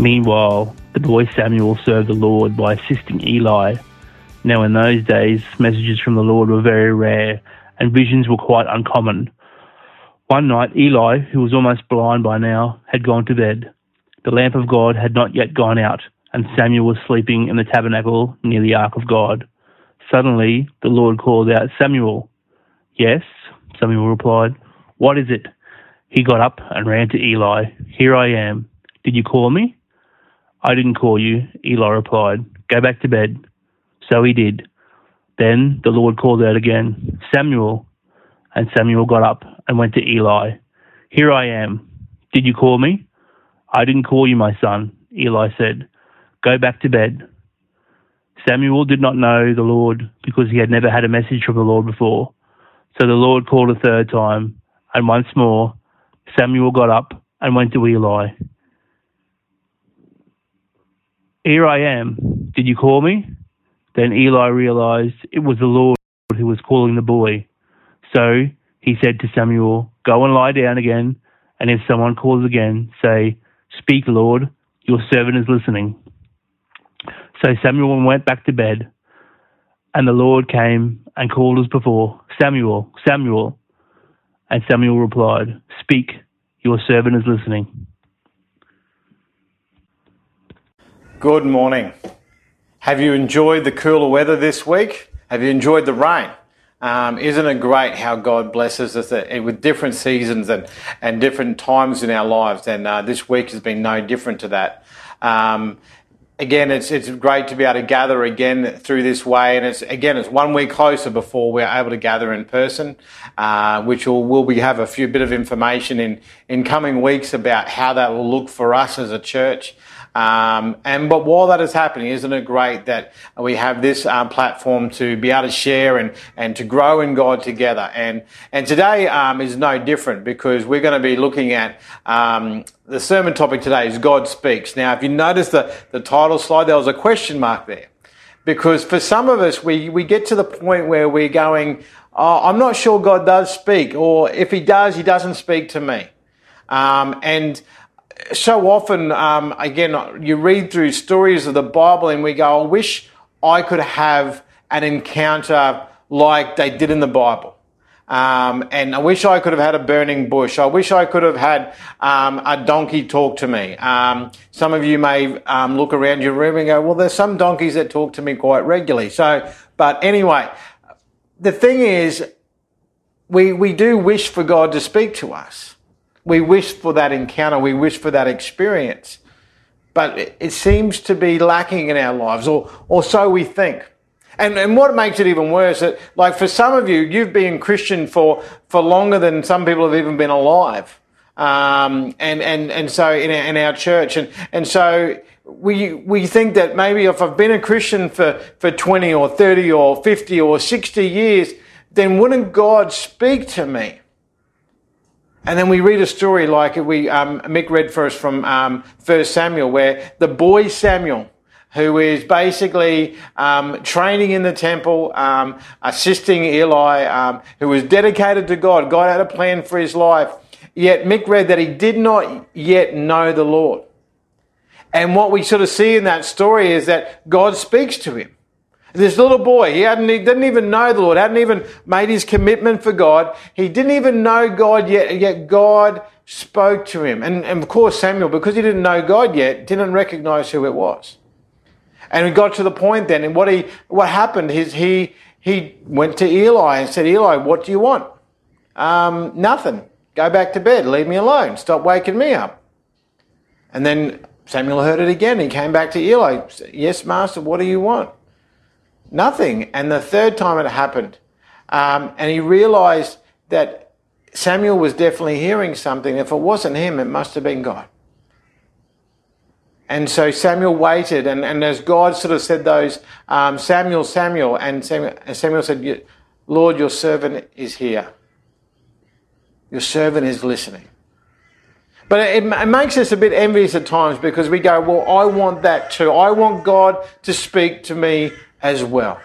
Meanwhile, the boy Samuel served the Lord by assisting Eli. Now in those days, messages from the Lord were very rare, and visions were quite uncommon. One night, Eli, who was almost blind by now, had gone to bed. The lamp of God had not yet gone out, and Samuel was sleeping in the tabernacle near the ark of God. Suddenly, the Lord called out, "Samuel." "Yes," Samuel replied. "What is it?" He got up and ran to Eli. "Here I am. Did you call me?" "I didn't call you," Eli replied. "Go back to bed." So he did. Then the Lord called out again, "Samuel." And Samuel got up and went to Eli. "Here I am. Did you call me?" "I didn't call you, my son," Eli said. "Go back to bed." Samuel did not know the Lord because he had never had a message from the Lord before. So the Lord called a third time, and once more Samuel got up and went to Eli. "Here I am. Did you call me?" Then Eli realized it was the Lord who was calling the boy. So he said to Samuel, "Go and lie down again, and if someone calls again, say, 'Speak, Lord, your servant is listening.'" So Samuel went back to bed, and the Lord came and called as before, "Samuel, Samuel." And Samuel replied, "Speak, your servant is listening." Good morning. Have you enjoyed the cooler weather this week? Have you enjoyed the rain? Isn't it great how God blesses us with different seasons and different times in our lives? And this week has been no different to that. Again, it's great to be able to gather again through this way, and it's 1 week closer before we're able to gather in person, which we'll have a few bit of information in coming weeks about how that will look for us as a church. But while that is happening, isn't it great that we have this platform to be able to share and to grow in God together? And today is no different, because we're going to be looking at the sermon topic today is God Speaks. Now, if you notice the title slide, there was a question mark there, because for some of us, we get to the point where we're going, "Oh, I'm not sure God does speak, or if He does, He doesn't speak to me." So often, again, you read through stories of the Bible and we go, "I wish I could have an encounter like they did in the Bible. And I wish I could have had a burning bush. I wish I could have had a donkey talk to me." Some of you may look around your room and go, "Well, there's some donkeys that talk to me quite regularly." But anyway, the thing is, we do wish for God to speak to us. We wish for that encounter. We wish for that experience. But it seems to be lacking in our lives, or so we think. And what makes it even worse, that, like for some of you, you've been Christian for longer than some people have even been alive. And so in our church, and so we think that maybe if I've been a Christian for 20 or 30 or 50 or 60 years, then wouldn't God speak to me? And then we read a story like Mick read for us from 1 Samuel, where the boy Samuel, who is basically training in the temple, assisting Eli, who was dedicated to God. God had a plan for his life. Yet Mick read that he did not yet know the Lord. And what we sort of see in that story is that God speaks to him. This little boy, he didn't even know the Lord, hadn't even made his commitment for God. He didn't even know God yet God spoke to him. And of course Samuel, because he didn't know God yet, didn't recognize who it was. And it got to the point then, and what happened is he went to Eli and said, "Eli, what do you want?" "Nothing. Go back to bed. Leave me alone. Stop waking me up." And then Samuel heard it again. He came back to Eli. "Yes, master, what do you want?" "Nothing." And the third time it happened, and he realized that Samuel was definitely hearing something. If it wasn't him, it must have been God. And so Samuel waited, and as God sort of said those, "Samuel, Samuel," and Samuel said, "Lord, your servant is here. Your servant is listening." But it makes us a bit envious at times, because we go, "Well, I want that too. I want God to speak to me as well."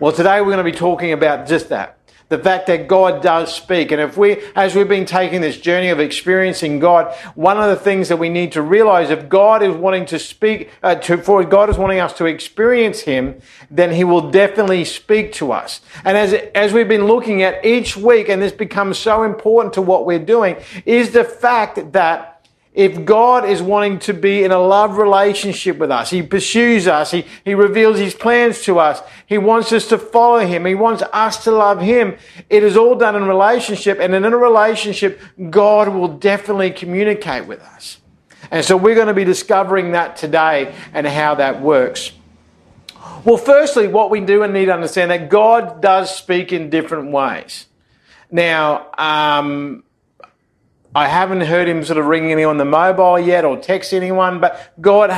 Well, today we're going to be talking about just that. The fact that God does speak. And if we, as we've been taking this journey of experiencing God, one of the things that we need to realize, if God is wanting to speak, for God is wanting us to experience Him, then He will definitely speak to us. And as we've been looking at each week, and this becomes so important to what we're doing, is the fact that if God is wanting to be in a love relationship with us, He pursues us, He reveals His plans to us, He wants us to follow Him, He wants us to love Him, it is all done in relationship, and in a relationship, God will definitely communicate with us. And so we're going to be discovering that today and how that works. Well, firstly, what we do and need to understand that God does speak in different ways. Now, I haven't heard Him sort of ring anyone on the mobile yet or text anyone, but God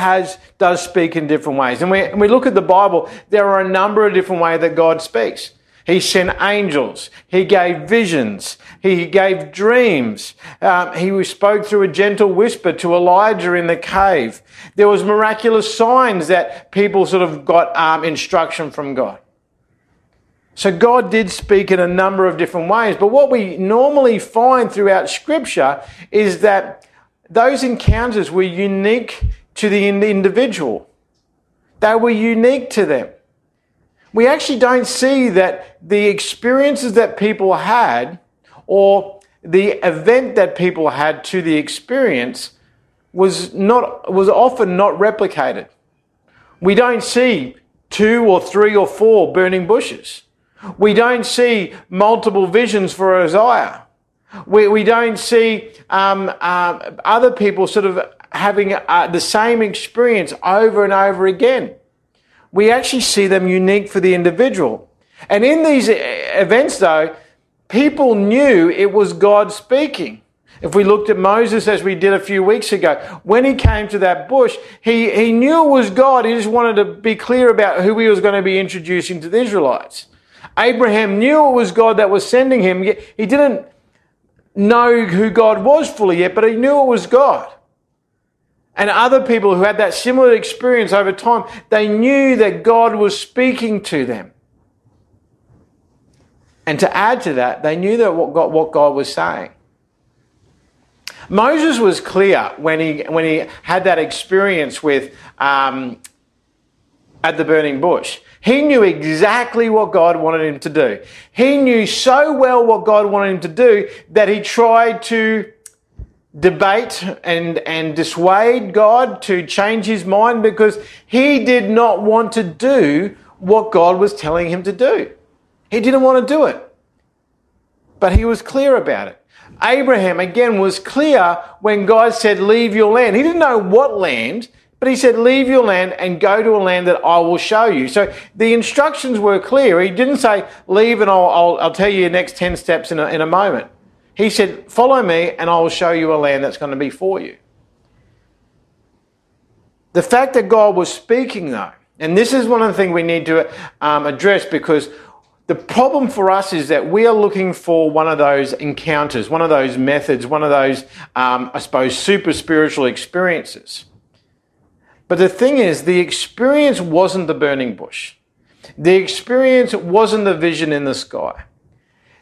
does speak in different ways. And when we look at the Bible, there are a number of different ways that God speaks. He sent angels. He gave visions. He gave dreams. He spoke through a gentle whisper to Elijah in the cave. There was miraculous signs that people sort of got instruction from God. So God did speak in a number of different ways. But what we normally find throughout Scripture is that those encounters were unique to the individual. They were unique to them. We actually don't see that the experiences that people had or the event that people had to the experience was often not replicated. We don't see 2 or 3 or 4 burning bushes. We don't see multiple visions for Isaiah. We don't see other people sort of having the same experience over and over again. We actually see them unique for the individual. And in these events, though, people knew it was God speaking. If we looked at Moses, as we did a few weeks ago, when he came to that bush, he knew it was God. He just wanted to be clear about who he was going to be introducing to the Israelites. Abraham knew it was God that was sending him. He didn't know who God was fully yet, but he knew it was God. And other people who had that similar experience over time, they knew that God was speaking to them. And to add to that, they knew that what God was saying. Moses was clear when he had that experience with at the burning bush. He knew exactly what God wanted him to do. He knew so well what God wanted him to do that he tried to debate and dissuade God to change his mind because he did not want to do what God was telling him to do. He didn't want to do it. But he was clear about it. Abraham, again, was clear when God said, "Leave your land." He didn't know what land, but he said, "Leave your land and go to a land that I will show you." So the instructions were clear. He didn't say, "Leave and I'll tell you your next 10 steps in a moment." He said, "Follow me and I will show you a land that's going to be for you." The fact that God was speaking, though, and this is one of the things we need to address, because the problem for us is that we are looking for one of those encounters, one of those methods, one of those, super spiritual experiences. But the thing is, the experience wasn't the burning bush. The experience wasn't the vision in the sky.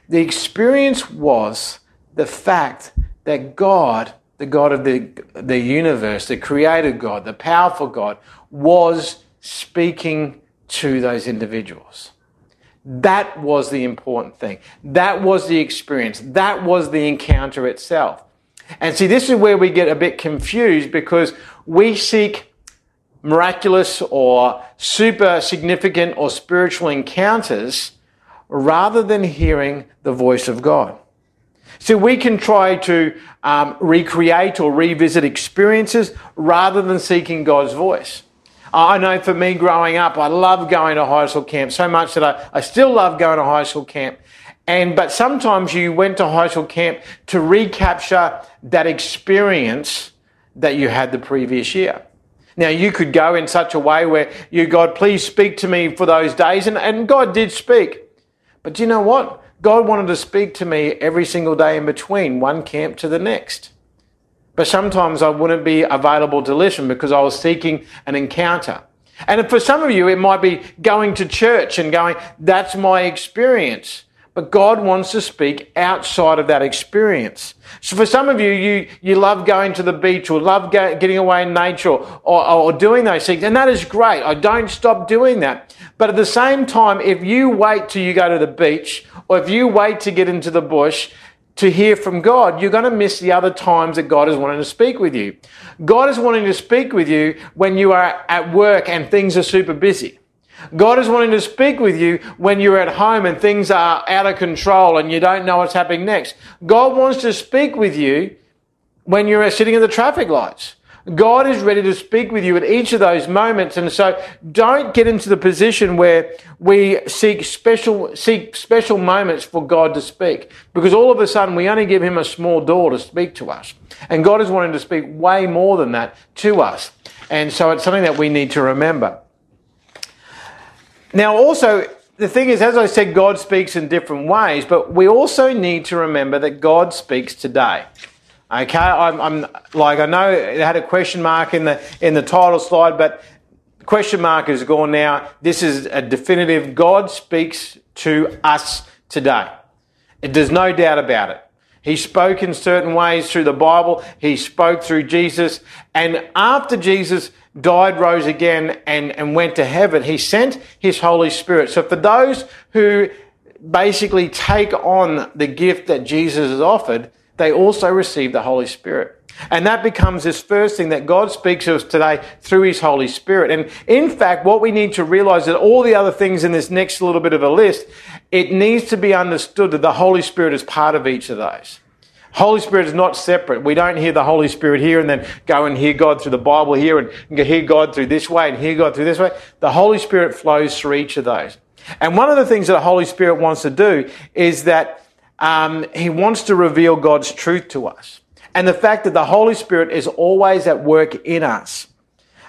The experience was the fact that God, the God of the universe, the creator God, the powerful God, was speaking to those individuals. That was the important thing. That was the experience. That was the encounter itself. And see, this is where we get a bit confused, because we seek miraculous or super significant or spiritual encounters rather than hearing the voice of God. So we can try to recreate or revisit experiences rather than seeking God's voice. I know for me growing up, I loved going to high school camp so much that I still love going to high school camp. But sometimes you went to high school camp to recapture that experience that you had the previous year. Now, you could go in such a way where God, please speak to me for those days. And God did speak. But do you know what? God wanted to speak to me every single day in between one camp to the next. But sometimes I wouldn't be available to listen because I was seeking an encounter. And for some of you, it might be going to church and going, that's my experience. But God wants to speak outside of that experience. So for some of you, you love going to the beach or love getting away in nature or doing those things. And that is great. I don't stop doing that. But at the same time, if you wait till you go to the beach or if you wait to get into the bush to hear from God, you're going to miss the other times that God is wanting to speak with you. God is wanting to speak with you when you are at work and things are super busy. God is wanting to speak with you when you're at home and things are out of control and you don't know what's happening next. God wants to speak with you when you're sitting at the traffic lights. God is ready to speak with you at each of those moments. And so don't get into the position where we seek special moments for God to speak, because all of a sudden we only give him a small door to speak to us. And God is wanting to speak way more than that to us. And so it's something that we need to remember. Now also, the thing is, as I said, God speaks in different ways, but we also need to remember that God speaks today. Okay, I know it had a question mark in the title slide, but question mark is gone now. This is a definitive. God speaks to us today. There's no doubt about it. He spoke in certain ways through the Bible. He spoke through Jesus. And after Jesus died, rose again, and went to heaven, he sent his Holy Spirit. So for those who basically take on the gift that Jesus has offered, they also receive the Holy Spirit. And that becomes this first thing, that God speaks to us today through his Holy Spirit. And in fact, what we need to realize that all the other things in this next little bit of a list, it needs to be understood that the Holy Spirit is part of each of those. Holy Spirit is not separate. We don't hear the Holy Spirit here and then go and hear God through the Bible here and hear God through this way and hear God through this way. The Holy Spirit flows through each of those. And one of the things that the Holy Spirit wants to do is that he wants to reveal God's truth to us. And the fact that the Holy Spirit is always at work in us.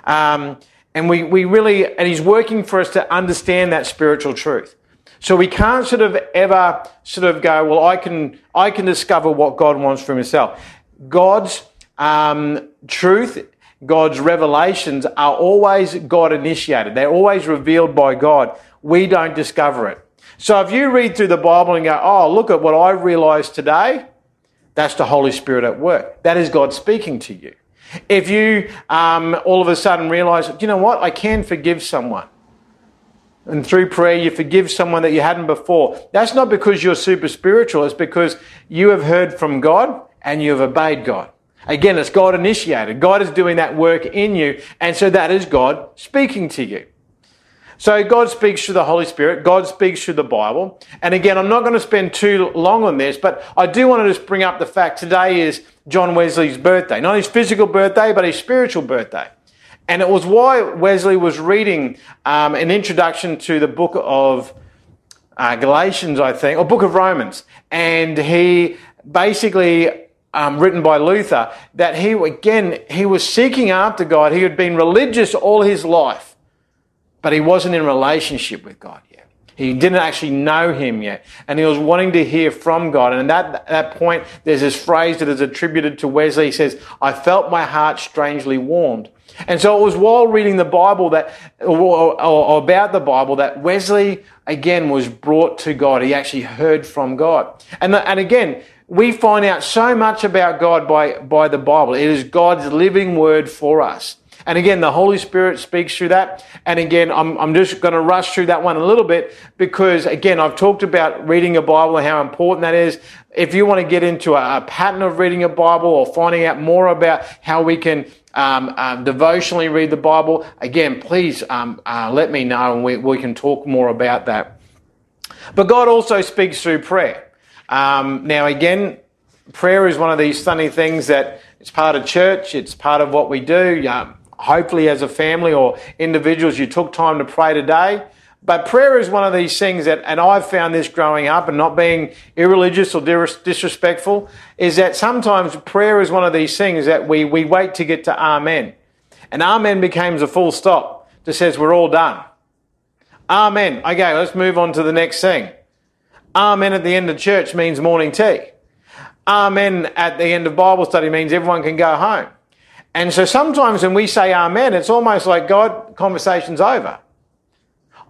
And he's working for us to understand that spiritual truth. So we can't ever go, well, I can discover what God wants for himself. God's truth, God's revelations are always God initiated. They're always revealed by God. We don't discover it. So if you read through the Bible and go, oh, look at what I realized today, that's the Holy Spirit at work. That is God speaking to you. If you all of a sudden realize, you know what, I can forgive someone. And through prayer, you forgive someone that you hadn't before. That's not because you're super spiritual. It's because you have heard from God and you have obeyed God. Again, it's God initiated. God is doing that work in you. And so that is God speaking to you. So God speaks through the Holy Spirit. God speaks through the Bible. And again, I'm not going to spend too long on this, but I do want to just bring up the fact today is John Wesley's birthday. Not his physical birthday, but his spiritual birthday. And it was why Wesley was reading an introduction to the book of Galatians, I think, or book of Romans. And he basically, written by Luther, that he was seeking after God. He had been religious all his life. But he wasn't in relationship with God yet. He didn't actually know him yet. And he was wanting to hear from God. And at that point, there's this phrase that is attributed to Wesley. He says, I felt my heart strangely warmed. And so it was while reading the Bible about the Bible that Wesley, again, was brought to God. He actually heard from God. And again, we find out so much about God by the Bible. It is God's living word for us. And again, the Holy Spirit speaks through that. And again, I'm just going to rush through that one a little bit because, again, I've talked about reading a Bible and how important that is. If you want to get into a pattern of reading a Bible or finding out more about how we can devotionally read the Bible, again, please let me know and we can talk more about that. But God also speaks through prayer. Now, again, prayer is one of these funny things that it's part of church. It's part of what we do. Hopefully as a family or individuals, you took time to pray today. But prayer is one of these things that, and I've found this growing up and not being irreligious or disrespectful, is that sometimes prayer is one of these things that we wait to get to amen. And amen becomes a full stop that says we're all done. Amen. Okay, let's move on to the next thing. Amen at the end of church means morning tea. Amen at the end of Bible study means everyone can go home. And so sometimes when we say amen, it's almost like, God, conversation's over.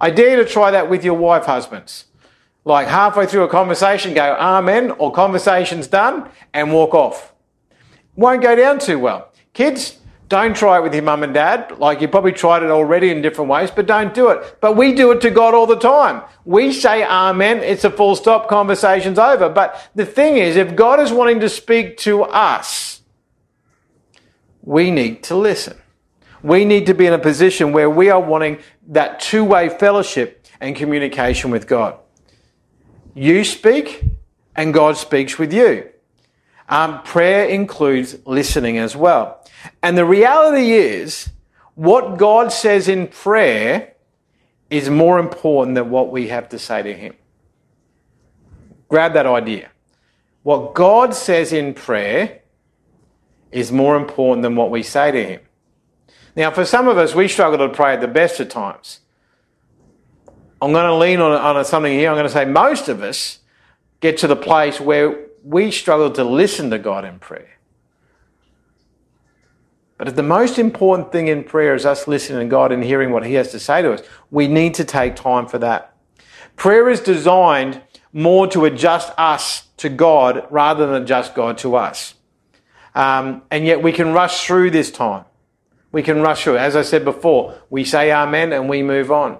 I dare you to try that with your wife, husbands. Like halfway through a conversation, go, amen, or conversation's done, and walk off. Won't go down too well. Kids, don't try it with your mum and dad. Like you probably tried it already in different ways, but don't do it. But we do it to God all the time. We say amen, it's a full stop, conversation's over. But the thing is, if God is wanting to speak to us, we need to listen. We need to be in a position where we are wanting that two-way fellowship and communication with God. You speak and God speaks with you. Prayer includes listening as well. And the reality is, what God says in prayer is more important than what we have to say to Him. Grab that idea. What God says in prayer is more important than what we say to Him. Now, for some of us, we struggle to pray at the best of times. I'm going to lean on something here. I'm going to say most of us get to the place where we struggle to listen to God in prayer. But if the most important thing in prayer is us listening to God and hearing what He has to say to us, we need to take time for that. Prayer is designed more to adjust us to God rather than adjust God to us. And yet we can rush through this time. We can rush through it. As I said before, we say amen and we move on.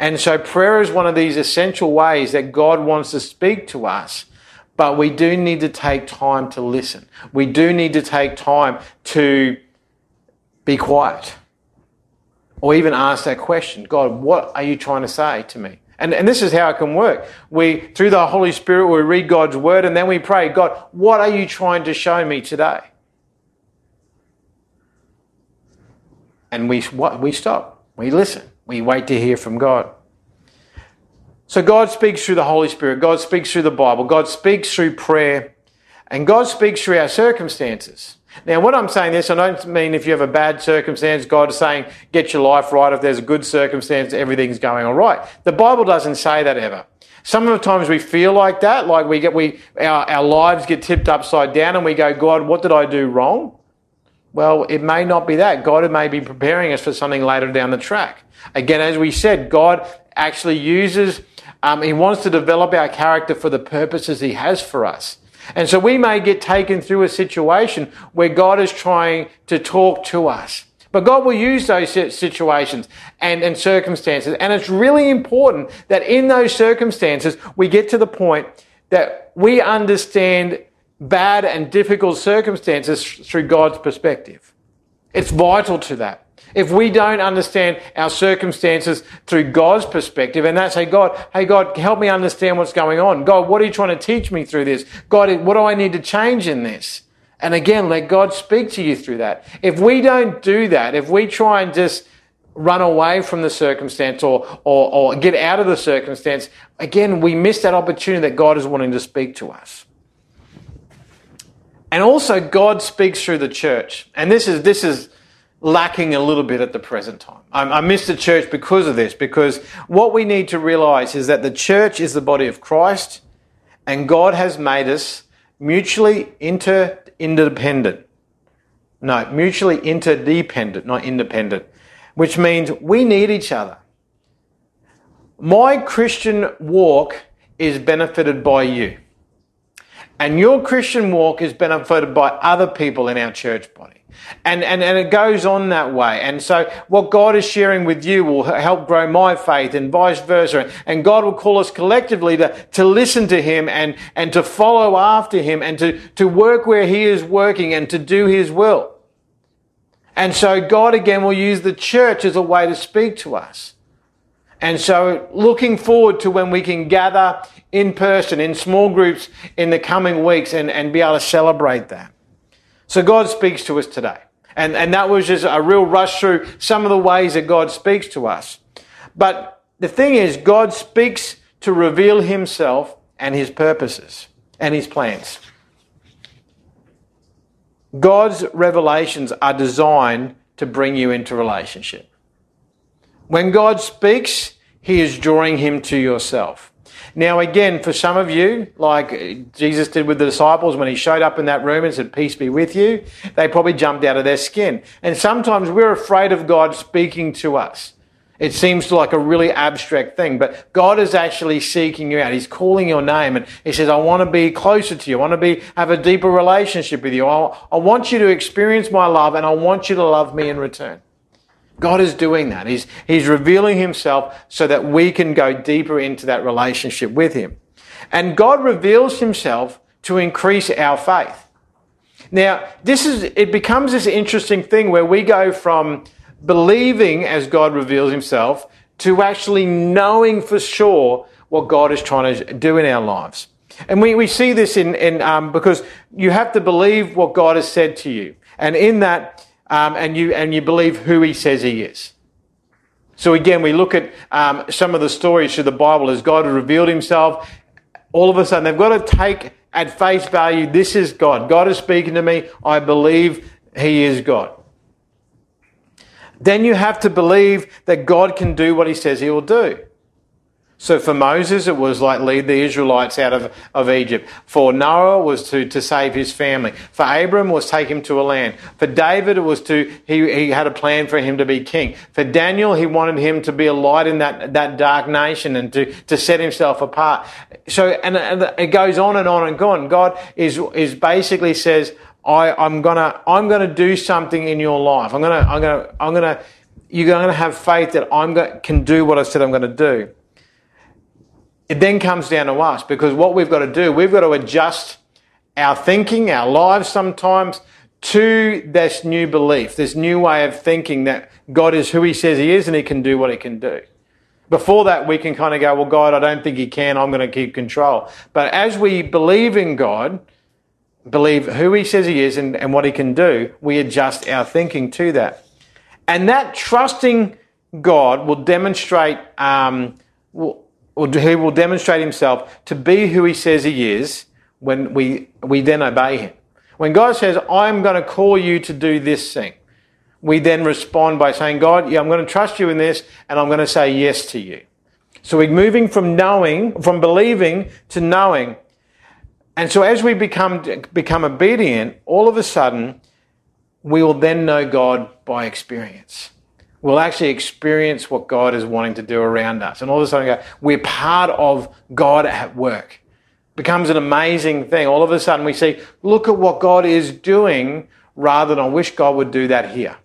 And so prayer is one of these essential ways that God wants to speak to us, but we do need to take time to listen. We do need to take time to be quiet or even ask that question, God, what are you trying to say to me? And this is how it can work. We, through the Holy Spirit, we read God's word and then we pray, God, what are you trying to show me today? And we stop, we listen. We wait to hear from God. So God speaks through the Holy Spirit. God speaks through the Bible. God speaks through prayer. And God speaks through our circumstances. Now, what I'm saying this, I don't mean if you have a bad circumstance, God is saying, get your life right. If there's a good circumstance, everything's going all right. The Bible doesn't say that ever. Sometimes we feel like that, like our lives get tipped upside down and we go, God, what did I do wrong? Well, it may not be that. God may be preparing us for something later down the track. Again, as we said, God actually uses, He wants to develop our character for the purposes He has for us. And so we may get taken through a situation where God is trying to talk to us. But God will use those situations and circumstances. And it's really important that in those circumstances, we get to the point that we understand bad and difficult circumstances through God's perspective. It's vital to that. If we don't understand our circumstances through God's perspective, and that's, hey God, help me understand what's going on. God, what are you trying to teach me through this? God, what do I need to change in this? And again, let God speak to you through that. If we don't do that, if we try and just run away from the circumstance or get out of the circumstance, again, we miss that opportunity that God is wanting to speak to us. And also God speaks through the church. And this is lacking a little bit at the present time. I miss the church because of this, because what we need to realize is that the church is the body of Christ and God has made us mutually interdependent, not independent, which means we need each other. My Christian walk is benefited by you. And your Christian walk is benefited by other people in our church body. And it goes on that way. And so what God is sharing with you will help grow my faith and vice versa. And God will call us collectively to listen to Him and to follow after Him and to work where He is working and to do His will. And so God again will use the church as a way to speak to us. And so looking forward to when we can gather in person, in small groups in the coming weeks and be able to celebrate that. So God speaks to us today. And that was just a real rush through some of the ways that God speaks to us. But the thing is, God speaks to reveal Himself and His purposes and His plans. God's revelations are designed to bring you into relationship. When God speaks, He is drawing him to yourself. Now again, for some of you, like Jesus did with the disciples when He showed up in that room and said, peace be with you, they probably jumped out of their skin. And sometimes we're afraid of God speaking to us. It seems like a really abstract thing, but God is actually seeking you out. He's calling your name and he says, I want to be closer to you. I want to have a deeper relationship with you. I want you to experience my love and I want you to love me in return. God is doing that. He's revealing himself so that we can go deeper into that relationship with him. And God reveals himself to increase our faith. Now, it becomes this interesting thing where we go from believing as God reveals himself to actually knowing for sure what God is trying to do in our lives. And we see this because you have to believe what God has said to you. And in that, you believe who he says he is. So again, we look at some of the stories through the Bible as God has revealed himself. All of a sudden, they've got to take at face value, this is God. God is speaking to me. I believe he is God. Then you have to believe that God can do what he says he will do. So for Moses, it was like lead the Israelites out of Egypt. For Noah, it was to save his family. For Abram, it was take him to a land. For David, it was he had a plan for him to be king. For Daniel, he wanted him to be a light in that dark nation and to set himself apart. So, and it goes on and on and on. God is basically says, I'm gonna do something in your life. You're gonna have faith that can do what I said I'm gonna do. It then comes down to us, because what we've got to do, we've got to adjust our thinking, our lives sometimes, to this new belief, this new way of thinking that God is who he says he is and he can do what he can do. Before that, we can kind of go, well, God, I don't think he can, I'm going to keep control. But as we believe in God, believe who he says he is and what he can do, we adjust our thinking to that. And that trusting God will demonstrate... he will demonstrate himself to be who he says he is when we then obey him. When God says, I'm going to call you to do this thing, we then respond by saying, God, yeah, I'm going to trust you in this and I'm going to say yes to you. So we're moving from believing to knowing. And so as we become obedient, all of a sudden, we will then know God by experience. We'll actually experience what God is wanting to do around us. And all of a sudden, we're part of God at work. It becomes an amazing thing. All of a sudden, we see, look at what God is doing rather than I wish God would do that here.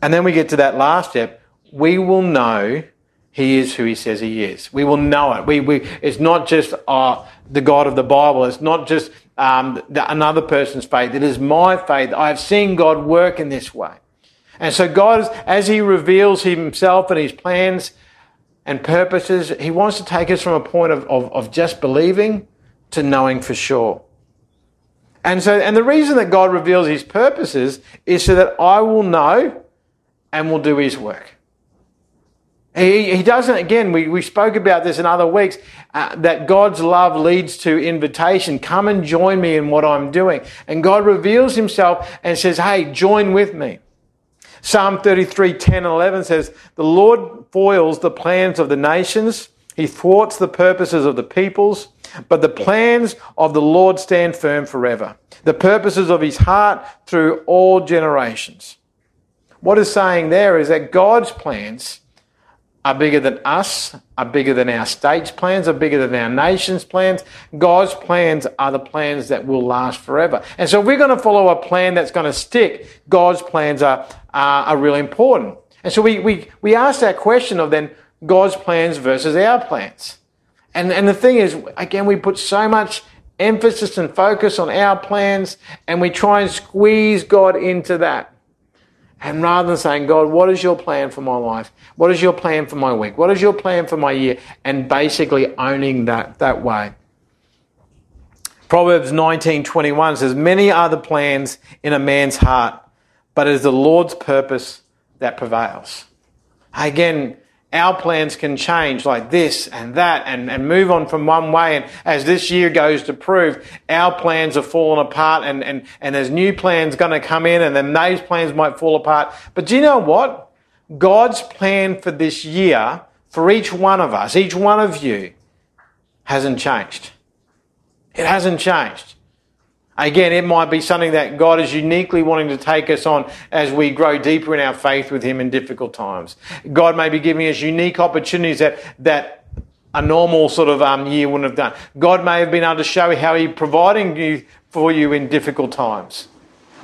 And then we get to that last step. We will know he is who he says he is. We will know it. It's not just the God of the Bible. It's not just another person's faith. It is my faith. I have seen God work in this way. And so God, as he reveals himself and his plans and purposes, he wants to take us from a point of just believing to knowing for sure. And the reason that God reveals his purposes is so that I will know and will do his work. He doesn't, again, we spoke about this in other weeks, that God's love leads to invitation. Come and join me in what I'm doing. And God reveals himself and says, hey, join with me. Psalm 33:10-11 says, the Lord foils the plans of the nations. He thwarts the purposes of the peoples. But the plans of the Lord stand firm forever. The purposes of his heart through all generations. What it's saying there is that God's plans are bigger than us, are bigger than our state's plans, are bigger than our nation's plans. God's plans are the plans that will last forever. And so if we're going to follow a plan that's going to stick, God's plans are really important. And so we ask that question of then God's plans versus our plans. And the thing is, again, we put so much emphasis and focus on our plans and we try and squeeze God into that. And rather than saying, God, what is your plan for my life? What is your plan for my week? What is your plan for my year? And basically owning that way. Proverbs 19:21 says, many are the plans in a man's heart, but it is the Lord's purpose that prevails. Again, our plans can change like this and that and move on from one way. And as this year goes to prove, our plans have fallen apart and there's new plans going to come in and then those plans might fall apart. But do you know what? God's plan for this year, for each one of us, each one of you, hasn't changed. It hasn't changed. Again, it might be something that God is uniquely wanting to take us on as we grow deeper in our faith with Him in difficult times. God may be giving us unique opportunities that a normal sort of year wouldn't have done. God may have been able to show how He's providing for you in difficult times.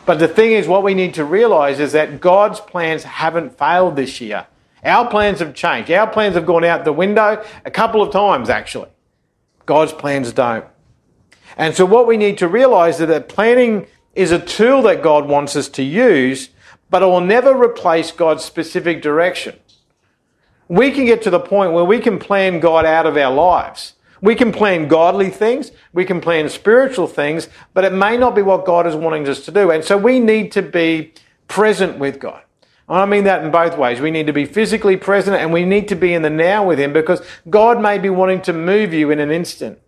But the thing is, what we need to realise is that God's plans haven't failed this year. Our plans have changed. Our plans have gone out the window a couple of times, actually. God's plans don't. And so what we need to realise is that planning is a tool that God wants us to use, but it will never replace God's specific direction. We can get to the point where we can plan God out of our lives. We can plan godly things, we can plan spiritual things, but it may not be what God is wanting us to do. And so we need to be present with God. I mean that in both ways. We need to be physically present and we need to be in the now with Him, because God may be wanting to move you in an instant,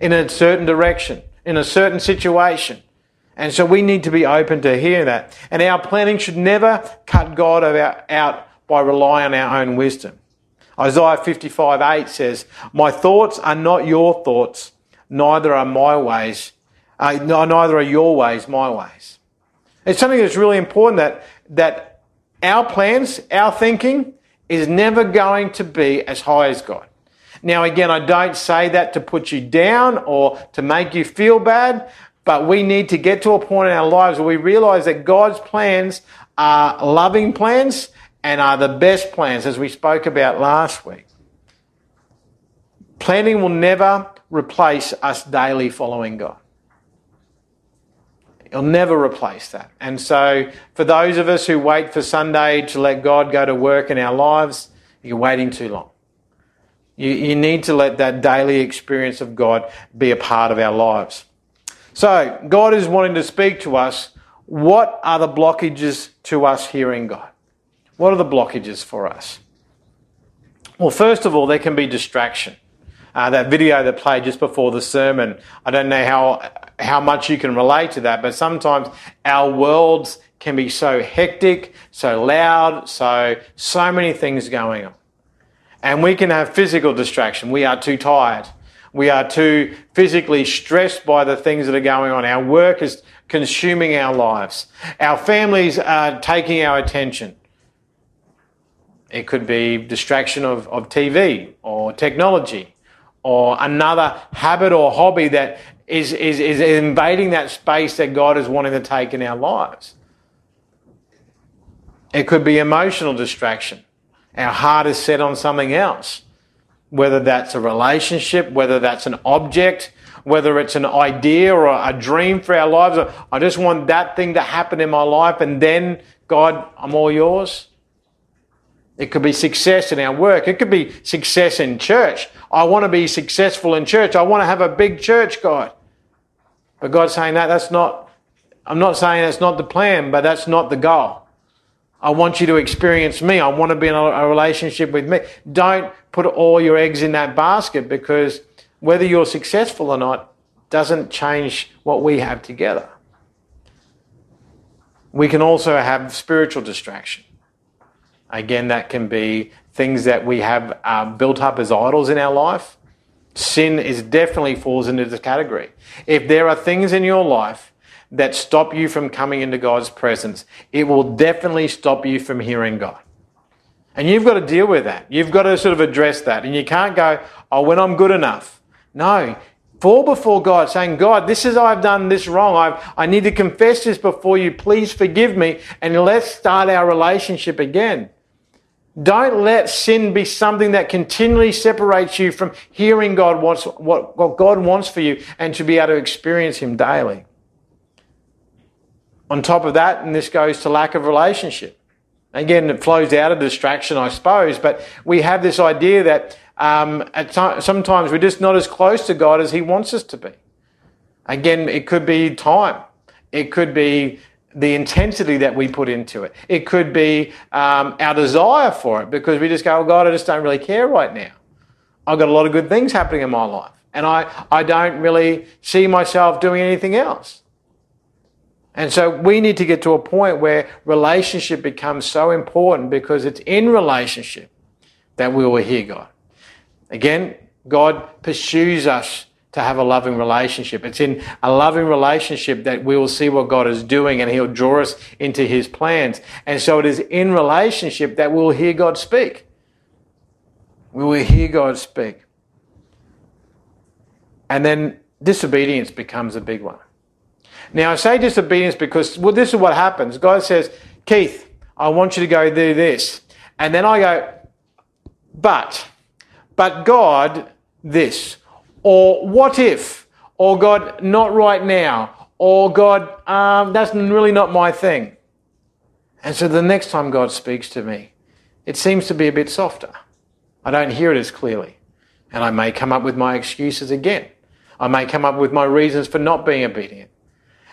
in a certain direction, in a certain situation. And so we need to be open to hear that. And our planning should never cut God out by relying on our own wisdom. Isaiah 55:8 says, "My thoughts are not your thoughts, neither are your ways my ways." It's something that's really important, that our plans, our thinking, is never going to be as high as God. Now, again, I don't say that to put you down or to make you feel bad, but we need to get to a point in our lives where we realize that God's plans are loving plans and are the best plans, as we spoke about last week. Planning will never replace us daily following God. It'll never replace that. And so for those of us who wait for Sunday to let God go to work in our lives, you're waiting too long. You need to let that daily experience of God be a part of our lives. So God is wanting to speak to us. What are the blockages to us hearing God? What are the blockages for us? Well, first of all, there can be distraction. That video that played just before the sermon, I don't know how much you can relate to that, but sometimes our worlds can be so hectic, so loud, so many things going on. And we can have physical distraction. We are too tired. We are too physically stressed by the things that are going on. Our work is consuming our lives. Our families are taking our attention. It could be distraction of TV or technology, or another habit or hobby that is invading that space that God is wanting to take in our lives. It could be emotional distraction. Our heart is set on something else, whether that's a relationship, whether that's an object, whether it's an idea or a dream for our lives. I just want that thing to happen in my life, and then, God, I'm all yours. It could be success in our work. It could be success in church. I want to be successful in church. I want to have a big church, God. But God's saying I'm not saying that's not the plan, but that's not the goal. I want you to experience me. I want to be in a relationship with me. Don't put all your eggs in that basket, because whether you're successful or not doesn't change what we have together. We can also have spiritual distraction. Again, that can be things that we have built up as idols in our life. Sin is definitely falls into this category. If there are things in your life that stop you from coming into God's presence, it will definitely stop you from hearing God. And you've got to deal with that. You've got to sort of address that. And you can't go, oh, when I'm good enough. No, fall before God saying, God, I've done this wrong. I need to confess this before you. Please forgive me, and let's start our relationship again. Don't let sin be something that continually separates you from hearing God what God wants for you and to be able to experience Him daily. On top of that, and this goes to lack of relationship. Again, it flows out of distraction, I suppose, but we have this idea that sometimes we're just not as close to God as He wants us to be. Again, it could be time. It could be the intensity that we put into it. It could be our desire for it, because we just go, oh, God, I just don't really care right now. I've got a lot of good things happening in my life, and I don't really see myself doing anything else. And so we need to get to a point where relationship becomes so important, because it's in relationship that we will hear God. Again, God pursues us to have a loving relationship. It's in a loving relationship that we will see what God is doing and he'll draw us into his plans. And so it is in relationship that we'll hear God speak. We will hear God speak. And then disobedience becomes a big one. Now, I say disobedience because, well, this is what happens. God says, Keith, I want you to go do this. And then I go, but God, this. Or what if? Or God, not right now. Or God, that's really not my thing. And so the next time God speaks to me, it seems to be a bit softer. I don't hear it as clearly. And I may come up with my excuses again. I may come up with my reasons for not being obedient.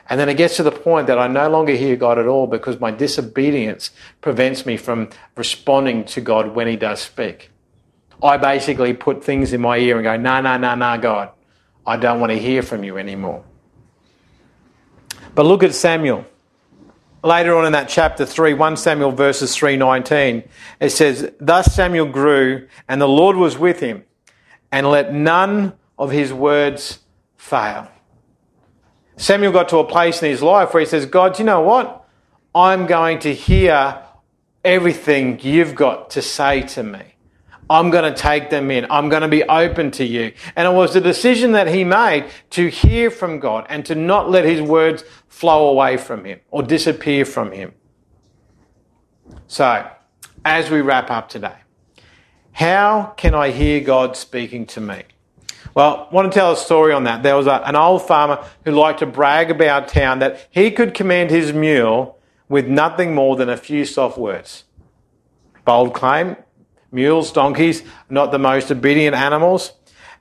And then it gets to the point that I no longer hear God at all because my disobedience prevents me from responding to God when he does speak. I basically put things in my ear and go, no, God, I don't want to hear from you anymore. But look at Samuel. Later on in that chapter 3, 1 Samuel verses 3:19, it says, Thus Samuel grew, and the Lord was with him, and let none of his words fail. Samuel got to a place in his life where he says, God, you know what? I'm going to hear everything you've got to say to me. I'm going to take them in. I'm going to be open to you. And it was the decision that he made to hear from God and to not let his words flow away from him or disappear from him. So, as we wrap up today, how can I hear God speaking to me? Well, I want to tell a story on that. There was an old farmer who liked to brag about town that he could command his mule with nothing more than a few soft words. Bold claim. Mules, donkeys, not the most obedient animals.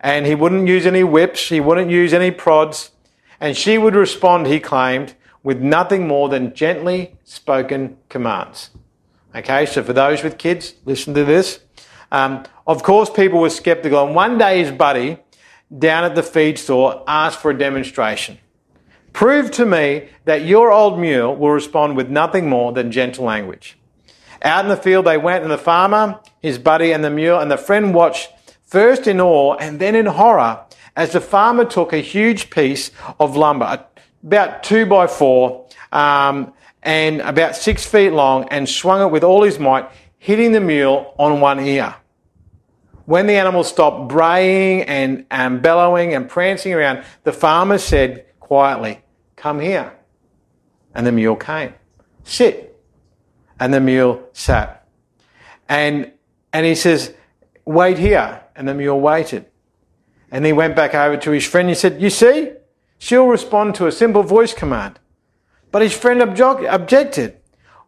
And he wouldn't use any whips. He wouldn't use any prods. And she would respond, he claimed, with nothing more than gently spoken commands. Okay, so for those with kids, listen to this. Of course, people were skeptical. And one day his buddy down at the feed store asked for a demonstration. Prove to me that your old mule will respond with nothing more than gentle language. Out in the field they went, and the farmer, his buddy, and the mule, and the friend watched first in awe and then in horror as the farmer took a huge piece of lumber, about 2x4, and about 6 feet long, and swung it with all his might, hitting the mule on one ear. When the animal stopped braying and bellowing and prancing around, the farmer said quietly, Come here. And the mule came. Sit. And the mule sat. And he says, Wait here. And the mule waited. And he went back over to his friend and said, You see, she'll respond to a simple voice command. But his friend objected.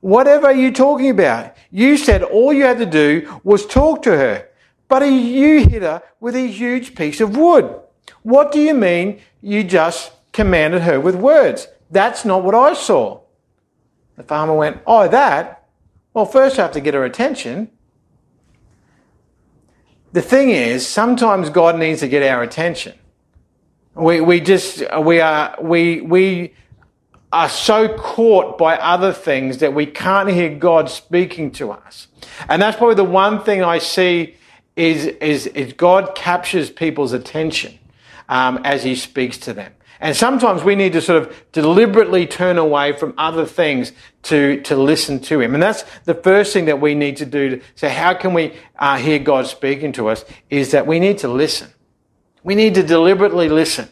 Whatever are you talking about? You said all you had to do was talk to her. But you hit her with a huge piece of wood. What do you mean you just commanded her with words? That's not what I saw. The farmer went, Oh, that? Well, first I have to get her attention. The thing is, sometimes God needs to get our attention. We are so caught by other things that we can't hear God speaking to us. And that's probably the one thing I see is God captures people's attention as he speaks to them. And sometimes we need to sort of deliberately turn away from other things to listen to him. And that's the first thing that we need to do. So how can we hear God speaking to us is that we need to listen. We need to deliberately listen.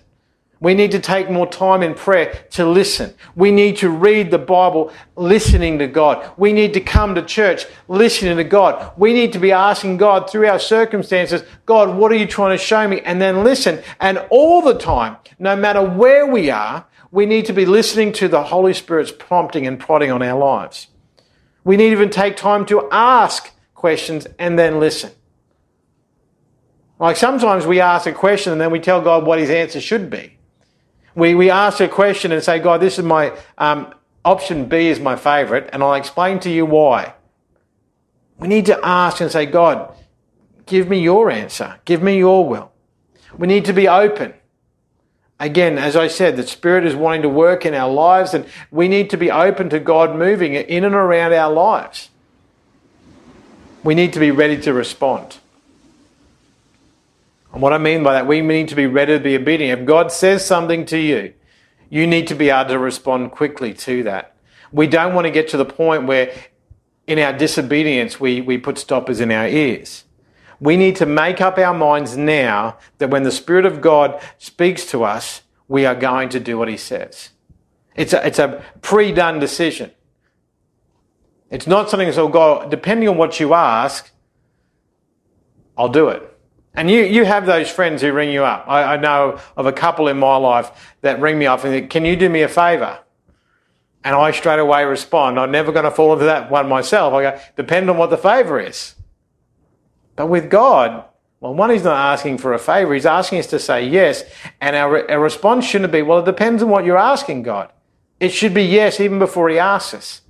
We need to take more time in prayer to listen. We need to read the Bible listening to God. We need to come to church listening to God. We need to be asking God through our circumstances, God, what are you trying to show me? And then listen. And all the time, no matter where we are, we need to be listening to the Holy Spirit's prompting and prodding on our lives. We need to even take time to ask questions and then listen. Like sometimes we ask a question and then we tell God what his answer should be. We ask a question and say, God, this is my, option B is my favorite, and I'll explain to you why. We need to ask and say, God, give me your answer. Give me your will. We need to be open. Again, as I said, the Spirit is wanting to work in our lives, and we need to be open to God moving in and around our lives. We need to be ready to respond. And what I mean by that, we need to be ready to be obedient. If God says something to you, you need to be able to respond quickly to that. We don't want to get to the point where in our disobedience we put stoppers in our ears. We need to make up our minds now that when the Spirit of God speaks to us, we are going to do what He says. It's a pre-done decision. It's not something that's all God, depending on what you ask, I'll do it. And you have those friends who ring you up. I know of a couple in my life that ring me up and say, can you do me a favour? And I straight away respond. I'm never going to fall into that one myself. I go, depend on what the favour is. But with God, well, one, He's not asking for a favour. He's asking us to say yes. And our response shouldn't be, well, it depends on what you're asking, God. It should be yes even before He asks us.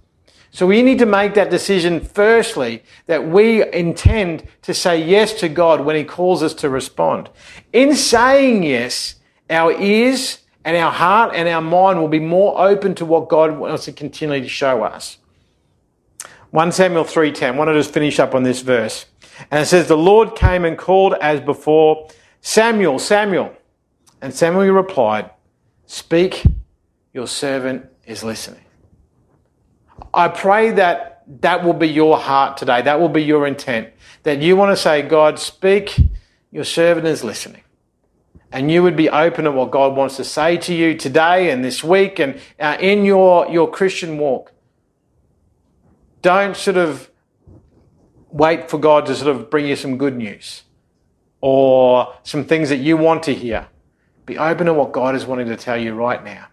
So we need to make that decision firstly that we intend to say yes to God when He calls us to respond. In saying yes, our ears and our heart and our mind will be more open to what God wants to continually show us. 1 Samuel 3:10, I want to just finish up on this verse. And it says, the Lord came and called as before, Samuel, Samuel. And Samuel replied, speak, your servant is listening. I pray that that will be your heart today. That will be your intent. That you want to say, God, speak, your servant is listening. And you would be open to what God wants to say to you today and this week and in your Christian walk. Don't sort of wait for God to sort of bring you some good news or some things that you want to hear. Be open to what God is wanting to tell you right now.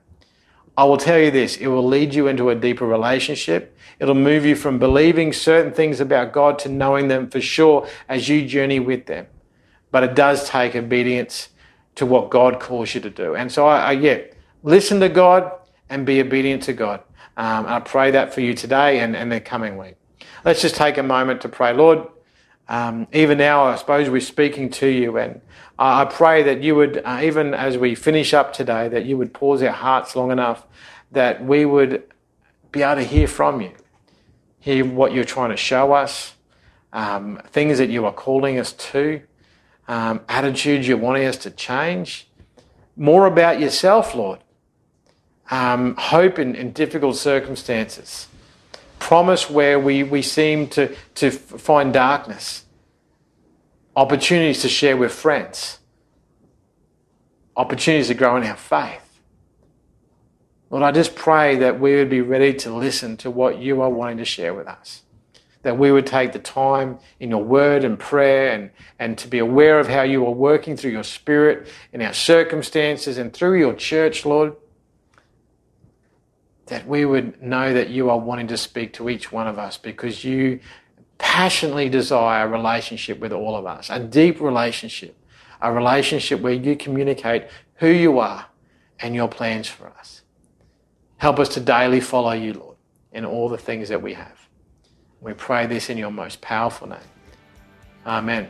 I will tell you this, it will lead you into a deeper relationship. It'll move you from believing certain things about God to knowing them for sure as you journey with them. But it does take obedience to what God calls you to do. And so, listen to God and be obedient to God. I pray that for you today and the coming week. Let's just take a moment to pray. Lord, even now I suppose we're speaking to you, and I pray that you would, even as we finish up today, that you would pause our hearts long enough that we would be able to hear from you, hear what you're trying to show us, things that you are calling us to, attitudes you're wanting us to change, more about yourself, Lord, hope in difficult circumstances, promise where we seem to find darkness, opportunities to share with friends, opportunities to grow in our faith. Lord, I just pray that we would be ready to listen to what you are wanting to share with us, that we would take the time in your word and prayer and to be aware of how you are working through your Spirit in our circumstances and through your church, Lord, that we would know that you are wanting to speak to each one of us because you passionately desire a relationship with all of us, a deep relationship, a relationship where you communicate who you are and your plans for us. Help us to daily follow you, Lord, in all the things that we have. We pray this in your most powerful name. Amen.